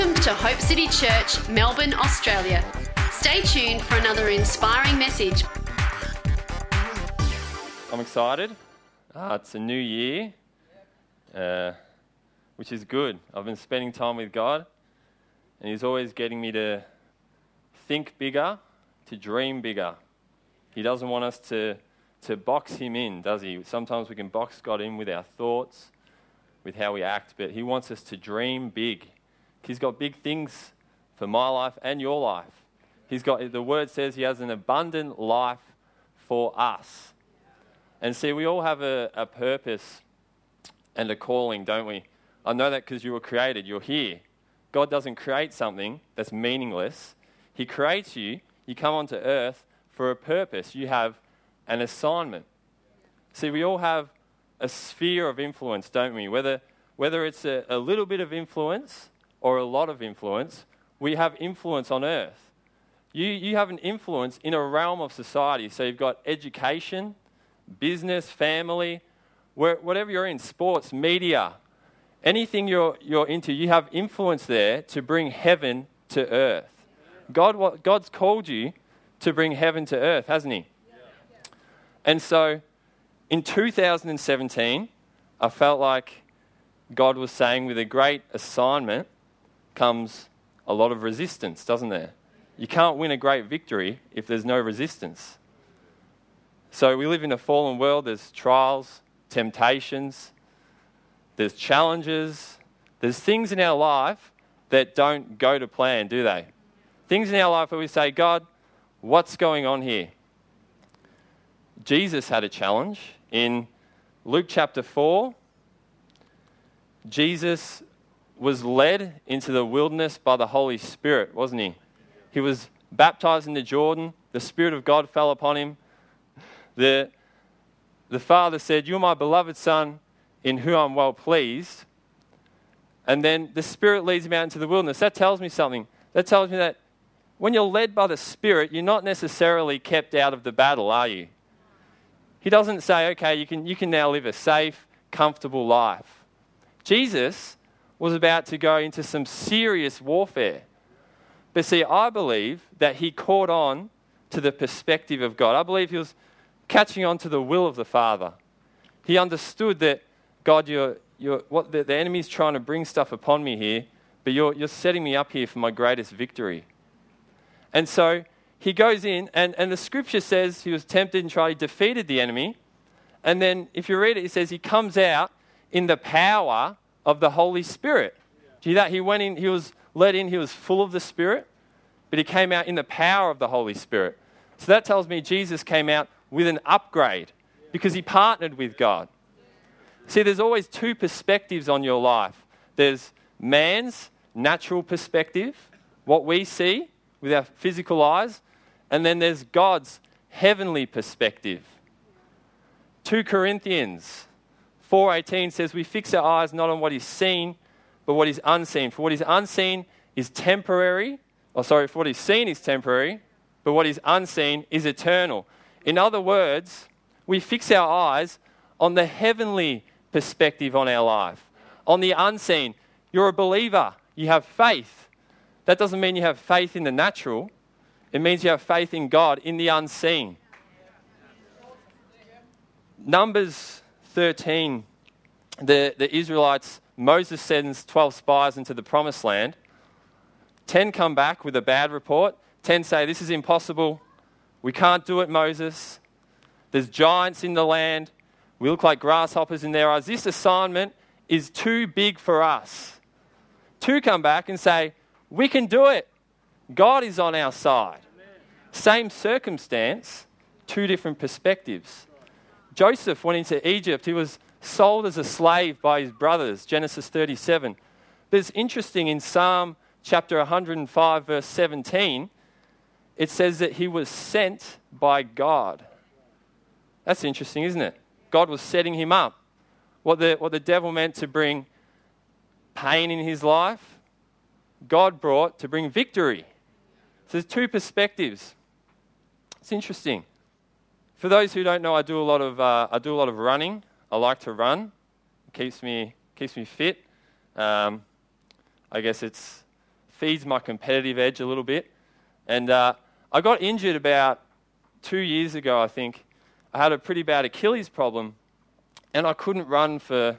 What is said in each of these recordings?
Welcome to Hope City Church, Melbourne, Australia. Stay tuned for another inspiring message. I'm excited. It's a new year, which is good. I've been spending time with God, and He's always getting me to think bigger, to dream bigger. He doesn't want us to box Him in, does He? Sometimes we can box God in with our thoughts, with how we act, but He wants us to dream big. He's got big things for my life and your life. He's got, the Word says He has an abundant life for us. And see, we all have a purpose and a calling, don't we? I know that because you were created, you're here. God doesn't create something that's meaningless. He creates you, you come onto earth for a purpose. You have an assignment. See, we all have a sphere of influence, don't we? Whether it's a little bit of influence or a lot of influence, we have influence on earth. You have an influence in a realm of society. So you've got education, business, family, whatever you're in, sports, media, anything you're into, you have influence there to bring heaven to earth. God's called you to bring heaven to earth, hasn't He? Yeah. And so in 2017, I felt like God was saying with a great assignment comes a lot of resistance, doesn't there? You can't win a great victory if there's no resistance. So we live in a fallen world. There's trials, temptations, there's challenges, there's things in our life that don't go to plan, do they? Things in our life where we say, God, what's going on here? Jesus had a challenge. In Luke chapter 4, Jesus was led into the wilderness by the Holy Spirit, wasn't He? He was baptized into Jordan. The Spirit of God fell upon Him. The Father said, "You're my beloved Son, in whom I'm well pleased." And then the Spirit leads Him out into the wilderness. That tells me something. That tells me that when you're led by the Spirit, you're not necessarily kept out of the battle, are you? He doesn't say, okay, you can now live a safe, comfortable life. Jesus was about to go into some serious warfare. But see, I believe that He caught on to the perspective of God. I believe He was catching on to the will of the Father. He understood that, God, the enemy's trying to bring stuff upon me here, but you're setting me up here for my greatest victory. And so He goes in, and the scripture says He was tempted and tried, defeated the enemy. And then if you read it, it says He comes out in the power of the Holy Spirit. Do you hear that? He went in, He was led in, He was full of the Spirit, but He came out in the power of the Holy Spirit. So that tells me Jesus came out with an upgrade because He partnered with God. See, there's always two perspectives on your life. There's man's natural perspective, what we see with our physical eyes, and then there's God's heavenly perspective. 2 Corinthians 4:18 says, "We fix our eyes not on what is seen, but what is unseen. For what is unseen is temporary. For what is seen is temporary, but what is unseen is eternal." In other words, we fix our eyes on the heavenly perspective on our life, on the unseen. You're a believer. You have faith. That doesn't mean you have faith in the natural. It means you have faith in God, in the unseen. Numbers 13, the Israelites, Moses sends 12 spies into the promised land. 10 come back with a bad report. 10 say, "This is impossible. We can't do it, Moses. There's giants in the land. We look like grasshoppers in their eyes. This assignment is too big for us." 2 come back and say, "We can do it. God is on our side." Amen. Same circumstance, two different perspectives. Joseph went into Egypt. He was sold as a slave by his brothers, Genesis 37. But it's interesting, in Psalm chapter 105, verse 17, it says that he was sent by God. That's interesting, isn't it? God was setting him up. What the devil meant to bring pain in his life, God brought to bring victory. So there's two perspectives. It's interesting. For those who don't know, I do a lot of running. I like to run. It keeps me fit. I guess it's feeds my competitive edge a little bit. And I got injured about 2 years ago, I think. I had a pretty bad Achilles problem, and I couldn't run for,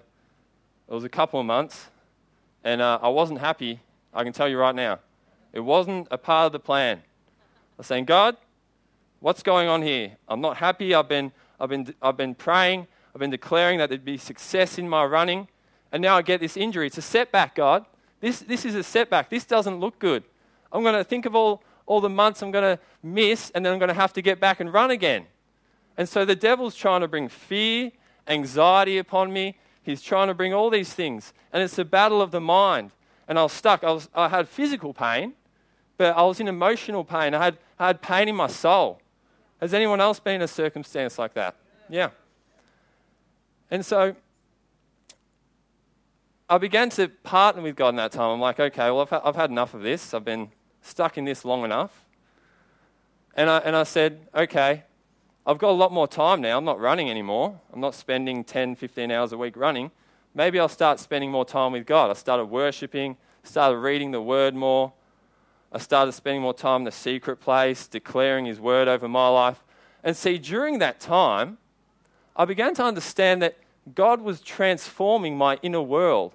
it was a couple of months, and I wasn't happy. I can tell you right now, it wasn't a part of the plan. I was saying, God, what's going on here? I'm not happy. I've been praying. I've been declaring that there'd be success in my running, and now I get this injury. It's a setback, God. This is a setback. This doesn't look good. I'm going to think of all the months I'm going to miss, and then I'm going to have to get back and run again. And so the devil's trying to bring fear, anxiety upon me. He's trying to bring all these things. And it's a battle of the mind. And I was stuck. I had physical pain, but I was in emotional pain. I had pain in my soul. Has anyone else been in a circumstance like that? Yeah. And so I began to partner with God in that time. I'm like, okay, well, I've had enough of this. I've been stuck in this long enough. And I said, okay, I've got a lot more time now. I'm not running anymore. I'm not spending 10, 15 hours a week running. Maybe I'll start spending more time with God. I started worshiping, started reading the Word more. I started spending more time in the secret place, declaring His Word over my life. And see, during that time, I began to understand that God was transforming my inner world.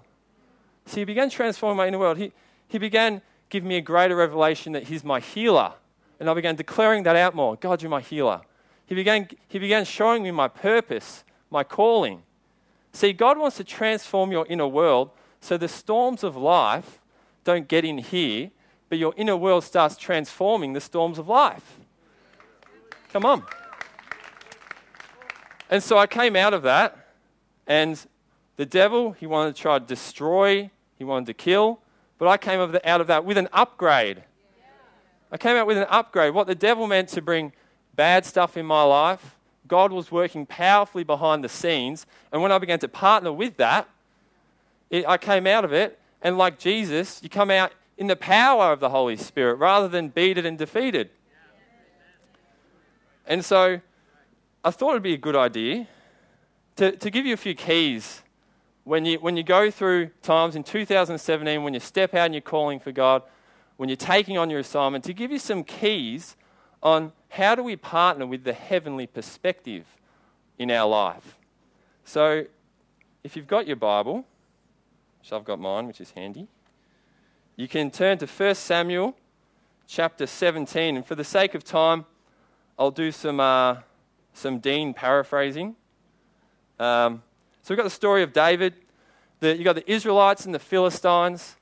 See, He began transforming my inner world. He began giving me a greater revelation that He's my healer. And I began declaring that out more. God, You're my healer. He began showing me my purpose, my calling. See, God wants to transform your inner world so the storms of life don't get in here, but your inner world starts transforming the storms of life. Come on. And so I came out of that, and the devil, he wanted to try to destroy, he wanted to kill, but I came out of that with an upgrade. I came out with an upgrade. What the devil meant to bring bad stuff in my life, God was working powerfully behind the scenes. And when I began to partner with that, I came out of it. And like Jesus, you come out in the power of the Holy Spirit rather than beaten and defeated. And so I thought it'd be a good idea to give you a few keys when you go through times in 2017, when you step out and you're calling for God, when you're taking on your assignment, to give you some keys on how do we partner with the heavenly perspective in our life. So if you've got your Bible, which I've got mine, which is handy, you can turn to 1 Samuel chapter 17. And for the sake of time, I'll do some Dean paraphrasing. So we've got the story of David. You've got the Israelites and the Philistines.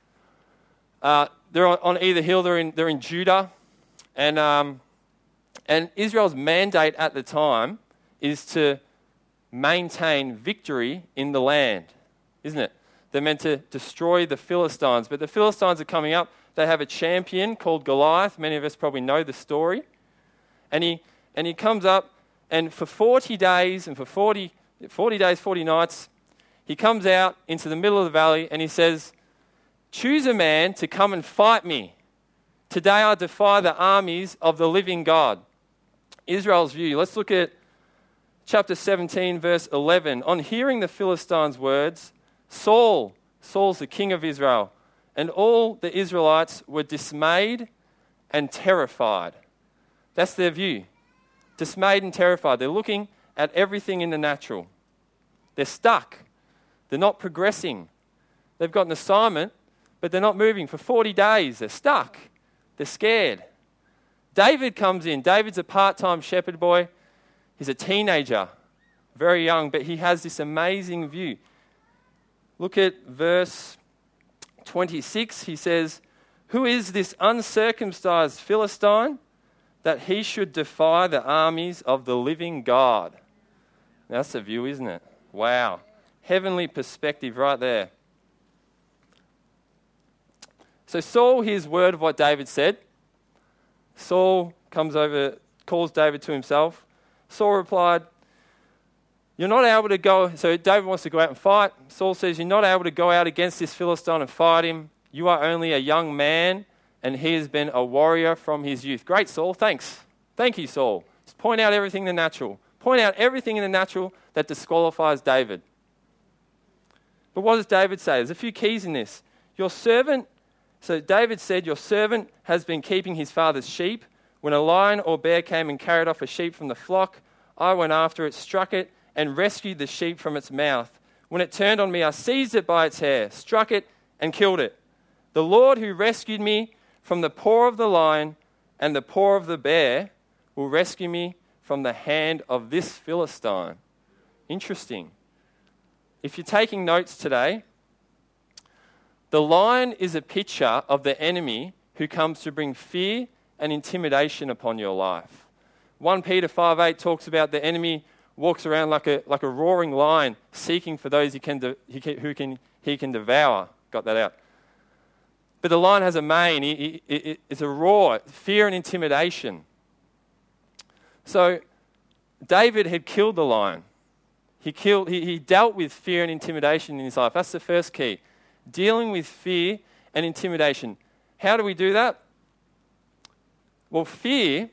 They're on either hill. They're in Judah. And Israel's mandate at the time is to maintain victory in the land, isn't it? They're meant to destroy the Philistines, but the Philistines are coming up. They have a champion called Goliath. Many of us probably know the story. And he comes up, and for 40 days and for 40 days, 40 nights, he comes out into the middle of the valley and he says, "Choose a man to come and fight me. Today I defy the armies of the living God." Israel's view. Let's look at chapter 17, verse 11. On hearing the Philistines' words, Saul's the king of Israel, and all the Israelites were dismayed and terrified. That's their view. Dismayed and terrified. They're looking at everything in the natural. They're stuck. They're not progressing. They've got an assignment, but they're not moving. For 40 days, they're stuck. They're scared. David comes in. David's a part-time shepherd boy. He's a teenager, very young, but he has this amazing view. Look at verse 26. He says, "Who is this uncircumcised Philistine that he should defy the armies of the living God?" Now, that's the view, isn't it? Wow. Heavenly perspective right there. So Saul hears word of what David said. Saul comes over, calls David to himself. Saul replied, "You're not able to go." So David wants to go out and fight. Saul says, "You're not able to go out against this Philistine and fight him. You are only a young man, and he has been a warrior from his youth." Great, Saul. Thanks. Thank you, Saul. Just point out everything in the natural. Point out everything in the natural that disqualifies David. But what does David say? There's a few keys in this. "Your servant So David said, your servant has been keeping his father's sheep. When a lion or bear came and carried off a sheep from the flock, I went after it, struck it, and rescued the sheep from its mouth. When it turned on me, I seized it by its hair, struck it, and killed it. The Lord who rescued me from the paw of the lion and the paw of the bear will rescue me from the hand of this Philistine. Interesting. If you're taking notes today, the lion is a picture of the enemy who comes to bring fear and intimidation upon your life. 1 Peter 5:8 talks about the enemy walks around like a roaring lion, seeking for those he can devour. Got that out. But the lion has a mane. It's a roar, fear and intimidation. So David had killed the lion. He dealt with fear and intimidation in his life. That's the first key. Dealing with fear and intimidation. How do we do that? Well, fear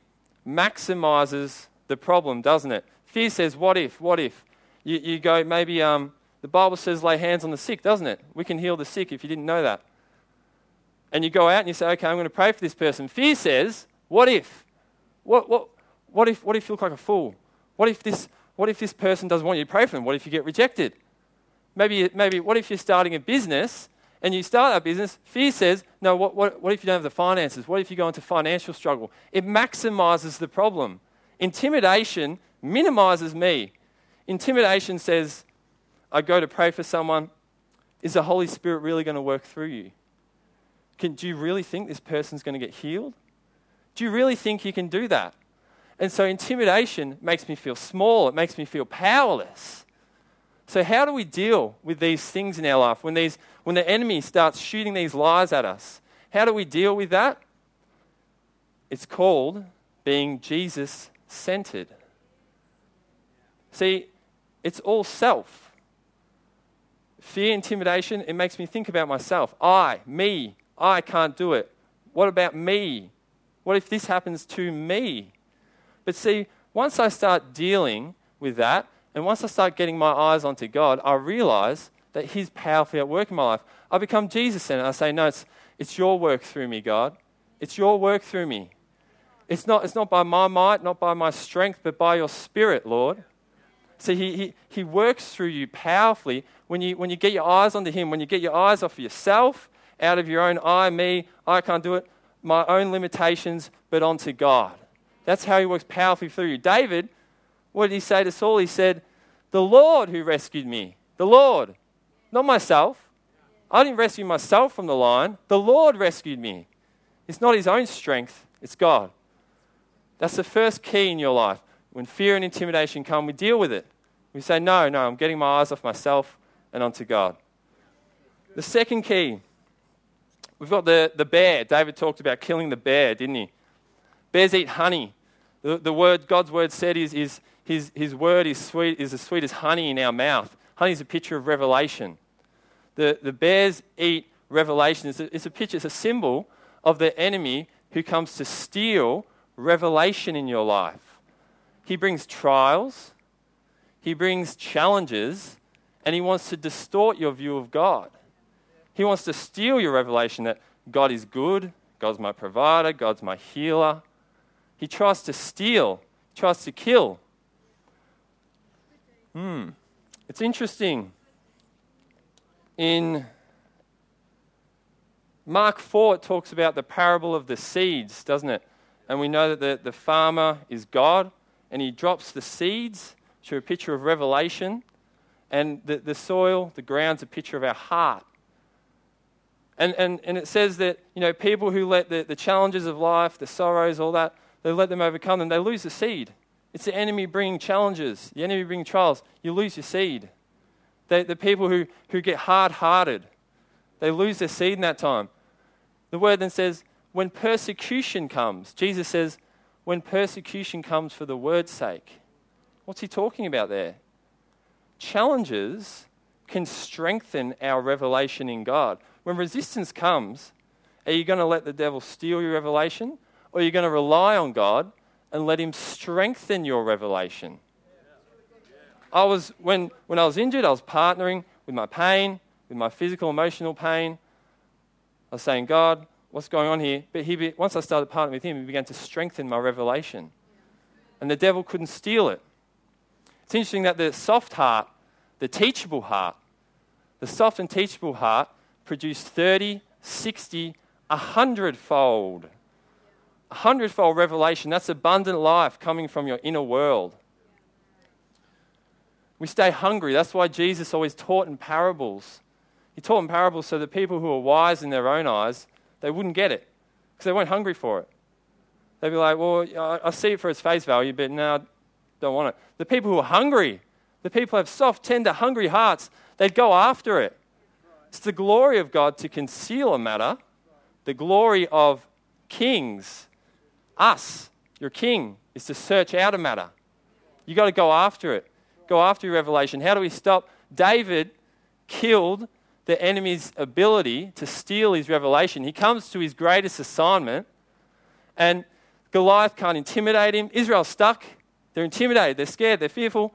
maximizes the problem, doesn't it? Fear says, what if, what if? You go, maybe the Bible says lay hands on the sick, doesn't it? We can heal the sick if you didn't know that. And you go out and you say, okay, I'm going to pray for this person. Fear says, what if? What if you look like a fool? What if this person doesn't want you to pray for them? What if you get rejected? Maybe what if you're starting a business and you start that business? Fear says, no, what if you don't have the finances? What if you go into financial struggle? It maximizes the problem. Intimidation minimizes me. Intimidation says, I go to pray for someone. Is the Holy Spirit really going to work through you? Do you really think this person's going to get healed? Do you really think you can do that? And so intimidation makes me feel small. It makes me feel powerless. So how do we deal with these things in our life when the enemy starts shooting these lies at us? How do we deal with that? It's called being Jesus-centered. See, it's all self. Fear, intimidation, it makes me think about myself. I can't do it. What about me? What if this happens to me? But see, once I start dealing with that, and once I start getting my eyes onto God, I realize that He's powerfully at work in my life. I become Jesus-centered. I say, no, it's your work through me, God. It's your work through me. It's not by my might, not by my strength, but by your Spirit, Lord. See, He works through you powerfully when you get your eyes onto Him, when you get your eyes off of yourself, out of your own I can't do it, my own limitations, but onto God. That's how He works powerfully through you. David, what did he say to Saul? He said, the Lord who rescued me. The Lord, not myself. I didn't rescue myself from the lion. The Lord rescued me. It's not his own strength, it's God. That's the first key in your life. When fear and intimidation come, we deal with it. We say, no, I'm getting my eyes off myself and onto God. The second key, we've got the bear. David talked about killing the bear, didn't he? Bears eat honey. The word, God's word said is his word is sweet, is as sweet as honey in our mouth. Honey is a picture of revelation. The bears eat revelation. It's a picture, it's a symbol of the enemy who comes to steal revelation in your life. He brings trials, he brings challenges, and he wants to distort your view of God. He wants to steal your revelation that God is good, God's my provider, God's my healer. He tries to steal, tries to kill. It's interesting. In Mark 4, it talks about the parable of the seeds, doesn't it? And we know that the farmer is God, and he drops the seeds, which are a picture of revelation, and the soil, the ground's a picture of our heart. And it says that, you know, people who let the challenges of life, the sorrows, all that, they let them overcome them. They lose the seed. It's the enemy bringing challenges. The enemy bringing trials. You lose your seed. The people who get hard-hearted, they lose their seed in that time. The word then says, when persecution comes, Jesus says, when persecution comes for the word's sake. What's he talking about there? Challenges can strengthen our revelation in God. When resistance comes, are you going to let the devil steal your revelation? Or are you going to rely on God and let him strengthen your revelation? I was when I was injured, I was partnering with my pain, with my physical, emotional pain. I was saying, God, what's going on here? But once I started partnering with him, he began to strengthen my revelation. And the devil couldn't steal it. It's interesting that the soft heart, the teachable heart, the soft and teachable heart produced 30, 60, 100-fold. 100-fold revelation. That's abundant life coming from your inner world. We stay hungry. That's why Jesus always taught in parables. He taught in parables so that people who are wise in their own eyes, they wouldn't get it because they weren't hungry for it. They'd be like, well, I see it for its face value, but no, I don't want it. The people who are hungry, the people who have soft, tender, hungry hearts, they'd go after it. It's the glory of God to conceal a matter, the glory of kings. Us, your king, is to search out a matter. You got to go after it. Go after your revelation. How do we stop? David killed the enemy's ability to steal his revelation. He comes to his greatest assignment, and Goliath can't intimidate him. Israel's stuck. They're intimidated. They're scared. They're fearful.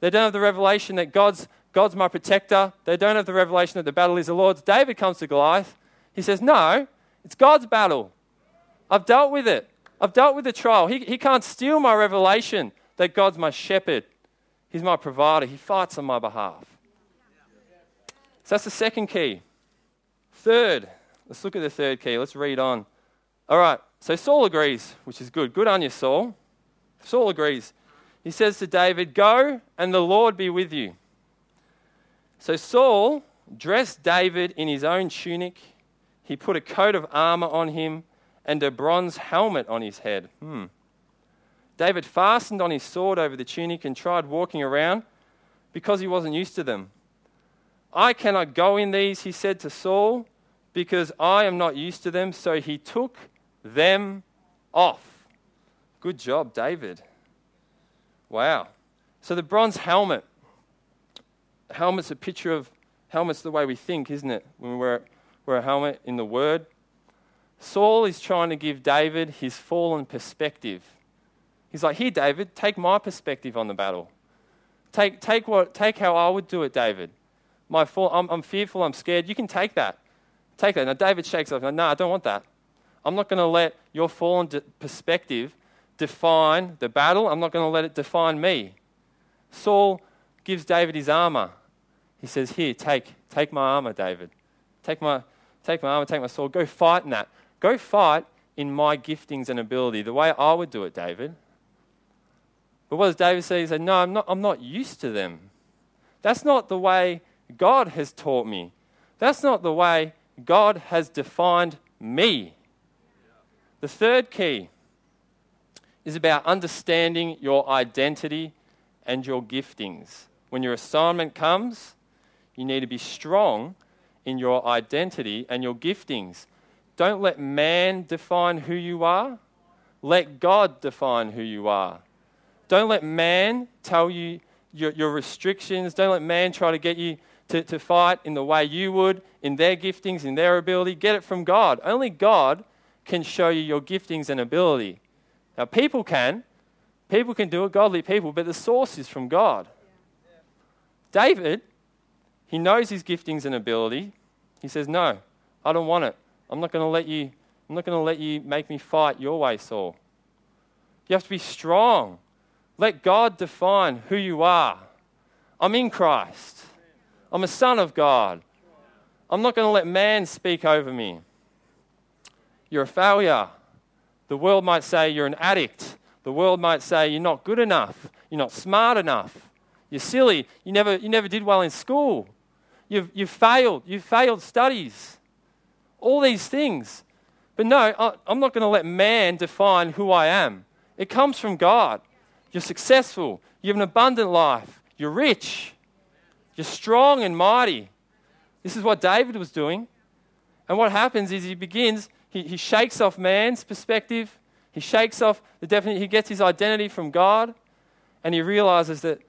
They don't have the revelation that God's my protector. They don't have the revelation that the battle is the Lord's. David comes to Goliath. He says, no, it's God's battle. I've dealt with it. I've dealt with the trial. He can't steal my revelation that God's my shepherd. He's my provider. He fights on my behalf. So that's the second key. Third, let's look at the third key. Let's read on. All right, so Saul agrees, which is good. Good on you, Saul. Saul agrees. He says to David, go and the Lord be with you. So Saul dressed David in his own tunic. He put a coat of armor on him and a bronze helmet on his head. David fastened on his sword over the tunic and tried walking around because he wasn't used to them. I cannot go in these, he said to Saul, because I am not used to them. So he took them off. Good job, David. Wow. So the bronze helmet. Helmet's a picture of, helmet's the way we think, isn't it? When we wear a helmet in the Word. Saul is trying to give David his fallen perspective. He's like, here, David, take my perspective on the battle. Take how I would do it, David. I'm fearful, I'm scared. You can take that. Take that. Now, David shakes off. No, I don't want that. I'm not going to let your fallen perspective define the battle. I'm not going to let it define me. Saul gives David his armor. He says, here, take my armor, David. Take my armor, take my sword. Go fight in that. Go fight in my giftings and ability, the way I would do it, David. But what does David say? He said, no, I'm not used to them. That's not the way God has taught me. That's not the way God has defined me. The third key is about understanding your identity and your giftings. When your assignment comes, you need to be strong in your identity and your giftings. Don't let man define who you are. Let God define who you are. Don't let man tell you your restrictions. Don't let man try to get you to fight in the way you would, in their giftings, in their ability. Get it from God. Only God can show you your giftings and ability. Now, people can. People can do it, godly people, but the source is from God. David, he knows his giftings and ability. He says, no, I don't want it. I'm not going to let you make me fight your way, Saul. You have to be strong. Let God define who you are. I'm in Christ. I'm a son of God. I'm not going to let man speak over me. You're a failure. The world might say you're an addict. The world might say you're not good enough. You're not smart enough. You're silly. You never did well in school. You've failed. You've failed studies. All these things. But no, I'm not going to let man define who I am. It comes from God. You're successful. You have an abundant life. You're rich. You're strong and mighty. This is what David was doing. And what happens is he shakes off man's perspective. He shakes off the definition. He gets his identity from God. And he realizes that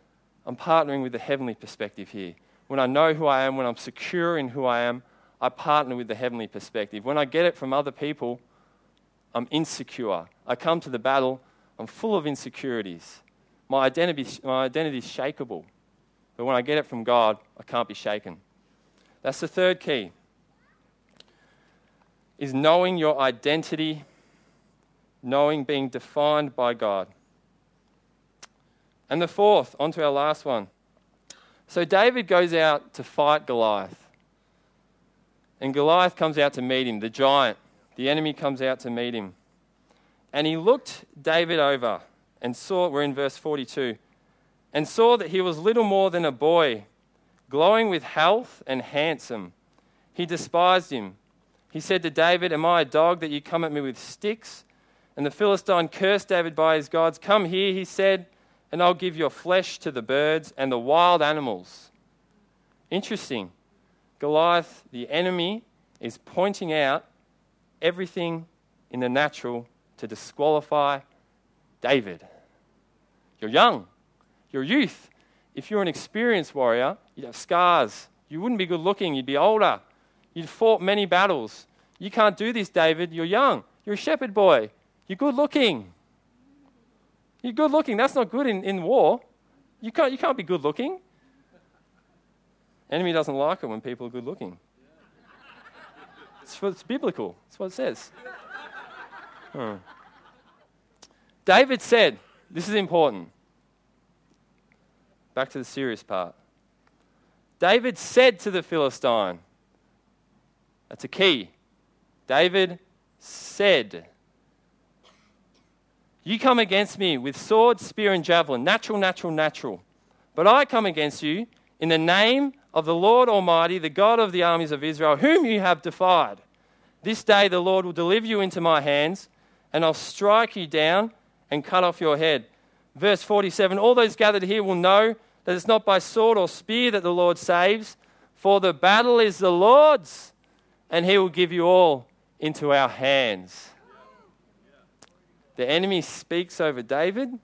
I'm partnering with the heavenly perspective here. When I know who I am, when I'm secure in who I am, I partner with the heavenly perspective. When I get it from other people, I'm insecure. I come to the battle, I'm full of insecurities. My identity is shakeable. But when I get it from God, I can't be shaken. That's the third key. is knowing your identity, knowing being defined by God. And the fourth, onto our last one. So David goes out to fight Goliath. And Goliath comes out to meet him, the giant. The enemy comes out to meet him. And he looked David over and saw, we're in verse 42, and saw that he was little more than a boy, glowing with health and handsome. He despised him. He said to David, "Am I a dog that you come at me with sticks?" And the Philistine cursed David by his gods. "Come here," he said, "and I'll give your flesh to the birds and the wild animals." Interesting. Goliath, the enemy, is pointing out everything in the natural to disqualify David. You're young. You're youth. If you're an experienced warrior, you'd have scars. You wouldn't be good looking. You'd be older. You'd fought many battles. You can't do this, David. You're young. You're a shepherd boy. You're good looking. You're good looking. That's not good in war. You can't be good looking. Enemy doesn't like it when people are good looking. It's biblical. That's what it says. David said, this is important. Back to the serious part. David said to the Philistine, that's a key. David said, "You come against me with sword, spear, and javelin, natural. But I come against you in the name of the Lord Almighty, the God of the armies of Israel, whom you have defied. This day the Lord will deliver you into my hands, and I'll strike you down and cut off your head." Verse 47, "All those gathered here will know that it's not by sword or spear that the Lord saves, for the battle is the Lord's, and he will give you all into our hands." The enemy speaks over David,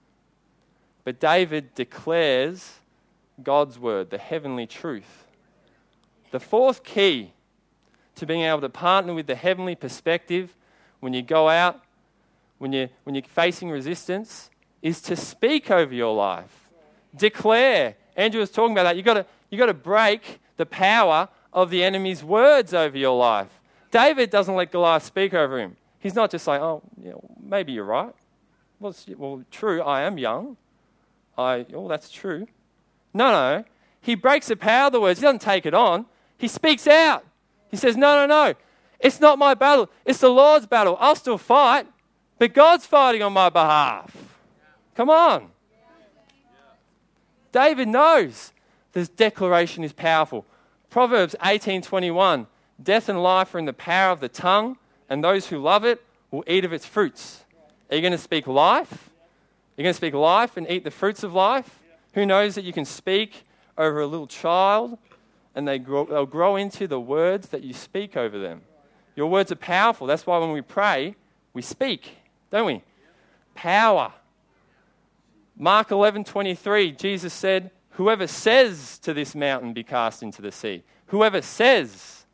but David declares God's word, the heavenly truth. The fourth key to being able to partner with the heavenly perspective when you go out, when you're facing resistance, is to speak over your life. Declare. Andrew was talking about that. You've got to break the power of the enemy's words over your life. David doesn't let Goliath speak over him. He's not just like, "Oh, yeah, maybe you're right. Well, true, I am young. That's true." No. He breaks the power of the words. He doesn't take it on. He speaks out. He says, No. It's not my battle. It's the Lord's battle. I'll still fight, but God's fighting on my behalf. Come on. David knows this declaration is powerful. Proverbs 18:21, "Death and life are in the power of the tongue, and those who love it will eat of its fruits." Are you going to speak life? You're going to speak life and eat the fruits of life? Who knows that you can speak over a little child and they'll grow into the words that you speak over them? Your words are powerful. That's why when we pray, we speak, don't we? Power. Mark 11.23, Jesus said, "Whoever says to this mountain, be cast into the sea." Whoever says.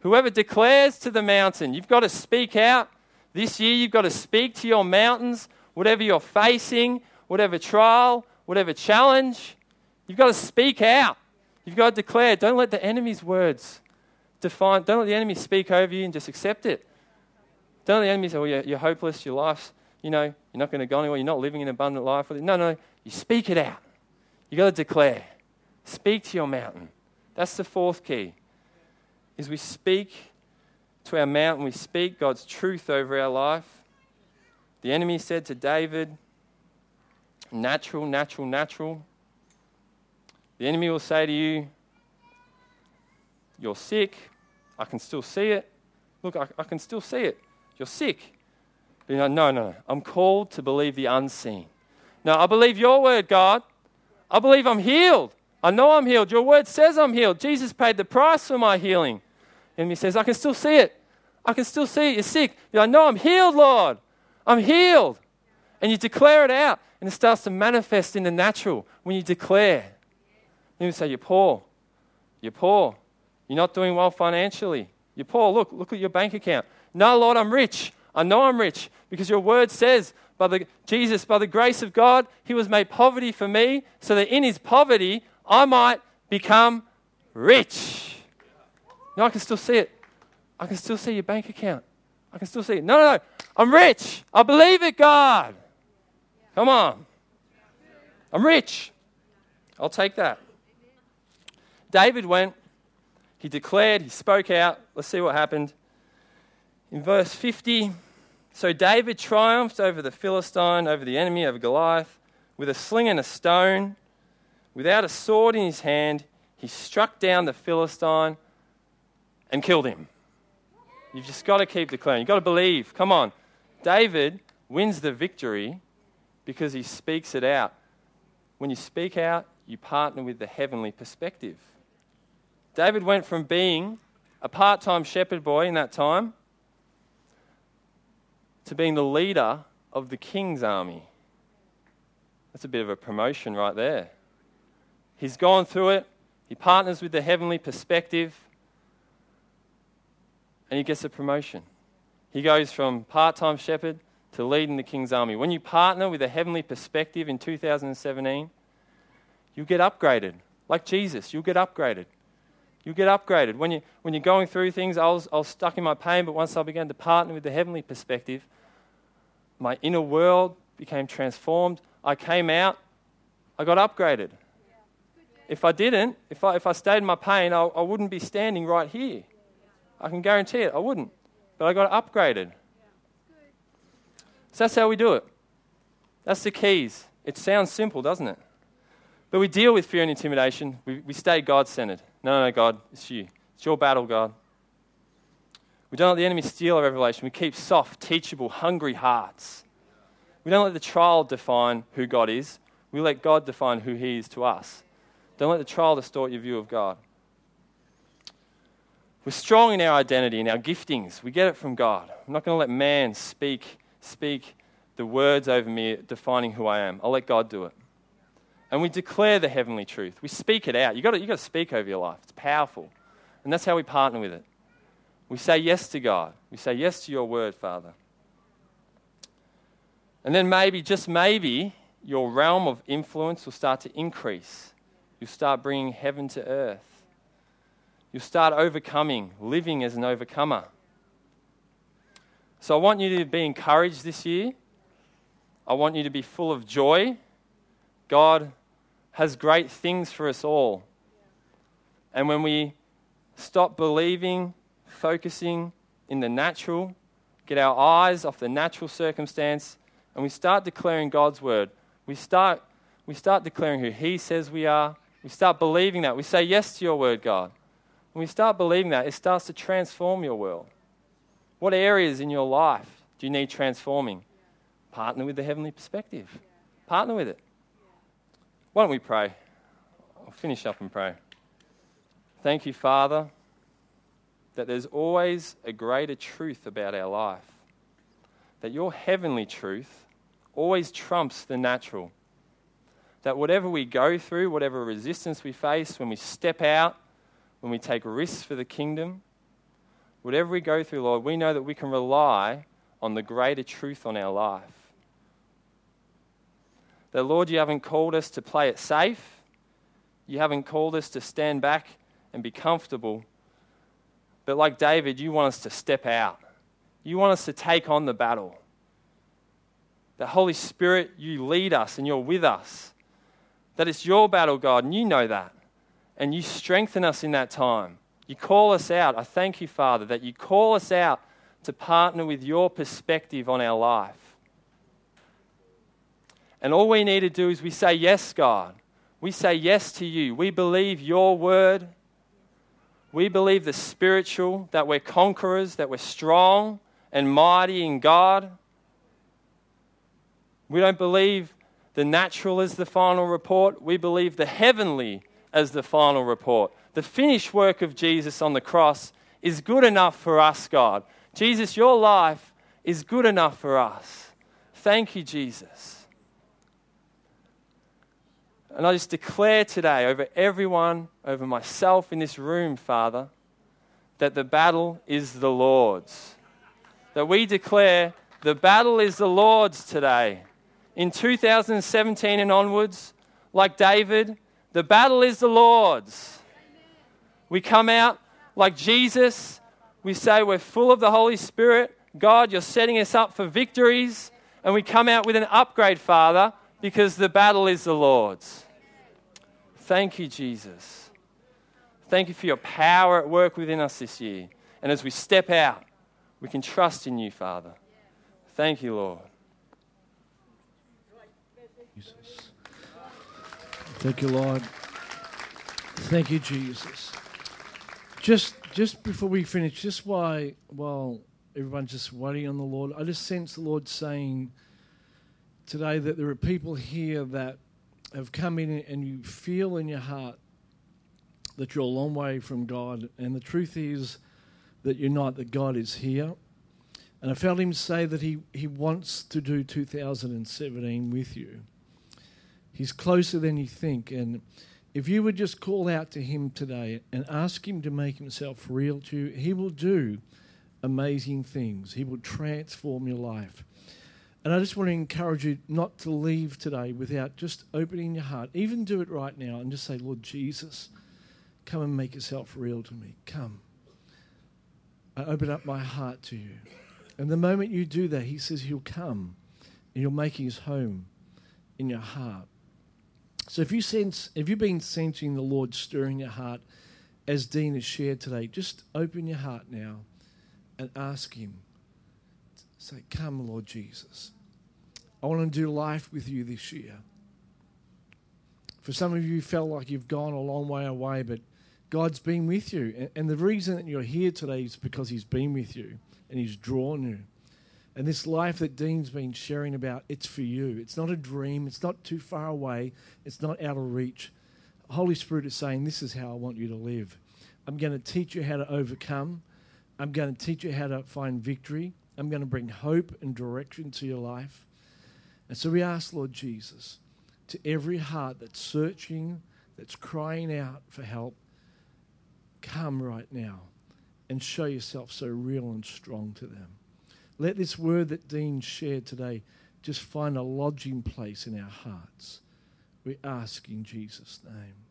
Whoever declares to the mountain. You've got to speak out. This year you've got to speak to your mountains, whatever you're facing, whatever trial, whatever challenge. You've got to speak out. You've got to declare. Don't let the enemy's words define. Don't let the enemy speak over you and just accept it. Don't let the enemy say, "Oh, you're hopeless, your life's, you're not going to go anywhere, you're not living an abundant life." No, you speak it out. You got to declare. Speak to your mountain. That's the fourth key, is we speak to our mountain, we speak God's truth over our life. The enemy said to David, natural. The enemy will say to you, "You're sick. I can still see it. Look, I can still see it. You're sick." No. I'm called to believe the unseen. No, I believe your word, God. I believe I'm healed. I know I'm healed. Your word says I'm healed. Jesus paid the price for my healing. And he says, "I can still see it. I can still see it. You're sick." I know I'm healed, Lord. I'm healed. And you declare it out. And it starts to manifest in the natural when you declare. Then you say, You're poor. You're not doing well financially. You're poor. Look at your bank account. No, Lord, I'm rich. I know I'm rich because your word says, by the grace of God, he was made poverty for me so that in his poverty, I might become rich. No, I can still see it. I can still see your bank account. I can still see it. No, no, no. I'm rich. I believe it, God. Come on. I'm rich. I'll take that. David went. He declared. He spoke out. Let's see what happened. In verse 50, so David triumphed over the Philistine, over the enemy, over Goliath, with a sling and a stone. Without a sword in his hand, he struck down the Philistine and killed him. You've just got to keep declaring. You've got to believe. Come on. David wins the victory because he speaks it out. When you speak out, you partner with the heavenly perspective. David went from being a part-time shepherd boy in that time to being the leader of the king's army. That's a bit of a promotion right there. He's gone through it. He partners with the heavenly perspective. And he gets a promotion. He goes from part-time shepherd to leading the king's army. When you partner with a heavenly perspective in 2017, you'll get upgraded. Like Jesus, you'll get upgraded. You'll get upgraded. When you're going through things, I was stuck in my pain, but once I began to partner with the heavenly perspective, my inner world became transformed. I came out. I got upgraded. If I didn't, if I stayed in my pain, I wouldn't be standing right here. I can guarantee it. I wouldn't. But I got upgraded. So that's how we do it. That's the keys. It sounds simple, doesn't it? But we deal with fear and intimidation. We stay God-centered. No, no, God, it's you. It's your battle, God. We don't let the enemy steal our revelation. We keep soft, teachable, hungry hearts. We don't let the trial define who God is. We let God define who he is to us. Don't let the trial distort your view of God. We're strong in our identity, in our giftings. We get it from God. I'm not going to let man speak the words over me defining who I am. I'll let God do it. And we declare the heavenly truth. We speak it out. You've got to speak over your life. It's powerful. And that's how we partner with it. We say yes to God. We say yes to your word, Father. And then maybe, just maybe, your realm of influence will start to increase. You'll start bringing heaven to earth. You'll start overcoming, living as an overcomer. So I want you to be encouraged this year. I want you to be full of joy. God has great things for us all. And when we stop believing, focusing in the natural, get our eyes off the natural circumstance, and we start declaring God's word, we start declaring who he says we are. We start believing that. We say yes to your word, God. When we start believing that, it starts to transform your world. What areas in your life do you need transforming? Partner with the heavenly perspective. Partner with it. Why don't we pray? I'll finish up and pray. Thank you, Father, that there's always a greater truth about our life, that your heavenly truth always trumps the natural, that whatever we go through, whatever resistance we face, when we step out, when we take risks for the kingdom, whatever we go through, Lord, we know that we can rely on the greater truth on our life. That, Lord, you haven't called us to play it safe. You haven't called us to stand back and be comfortable. But like David, you want us to step out. You want us to take on the battle. The Holy Spirit, you lead us and you're with us. That it's your battle, God, and you know that. And you strengthen us in that time. You call us out. I thank you, Father, that you call us out to partner with your perspective on our life. And all we need to do is we say yes, God. We say yes to you. We believe your word. We believe the spiritual, that we're conquerors, that we're strong and mighty in God. We don't believe the natural is the final report. We believe the heavenly as the final report. The finished work of Jesus on the cross is good enough for us, God. Jesus, your life is good enough for us. Thank you, Jesus. And I just declare today over everyone, over myself in this room, Father, that the battle is the Lord's. That we declare the battle is the Lord's today. In 2017 and onwards, like David, the battle is the Lord's. We come out like Jesus. we say we're full of the Holy Spirit. God, you're setting us up for victories. And we come out with an upgrade, Father, because the battle is the Lord's. Thank you, Jesus. Thank you for your power at work within us this year. And as we step out, we can trust in you, Father. Thank you, Lord. Jesus. Thank you, Lord. Thank you, Jesus. Just before we finish, just while everyone's just waiting on the Lord, I just sense the Lord saying today that there are people here that have come in and you feel in your heart that you're a long way from God, and the truth is that you're not, that God is here. And I felt him say that he wants to do 2017 with you. He's closer than you think. And if you would just call out to him today and ask him to make himself real to you, he will do amazing things. He will transform your life. And I just want to encourage you not to leave today without just opening your heart. Even do it right now and just say, Lord Jesus, come and make yourself real to me. Come. I open up my heart to you. And the moment you do that, he says he'll come and he'll make his home in your heart. So if you've been sensing the Lord stirring your heart, as Dean has shared today, just open your heart now and ask him. Say, come, Lord Jesus. I want to do life with you this year. For some of you felt like you've gone a long way away, but God's been with you. And the reason that you're here today is because he's been with you and he's drawn you. And this life that Dean's been sharing about, it's for you. It's not a dream. It's not too far away. It's not out of reach. The Holy Spirit is saying, this is how I want you to live. I'm going to teach you how to overcome. I'm going to teach you how to find victory. I'm going to bring hope and direction to your life. And so we ask, Lord Jesus, to every heart that's searching, that's crying out for help, come right now and show yourself so real and strong to them. Let this word that Dean shared today just find a lodging place in our hearts. We ask in Jesus' name.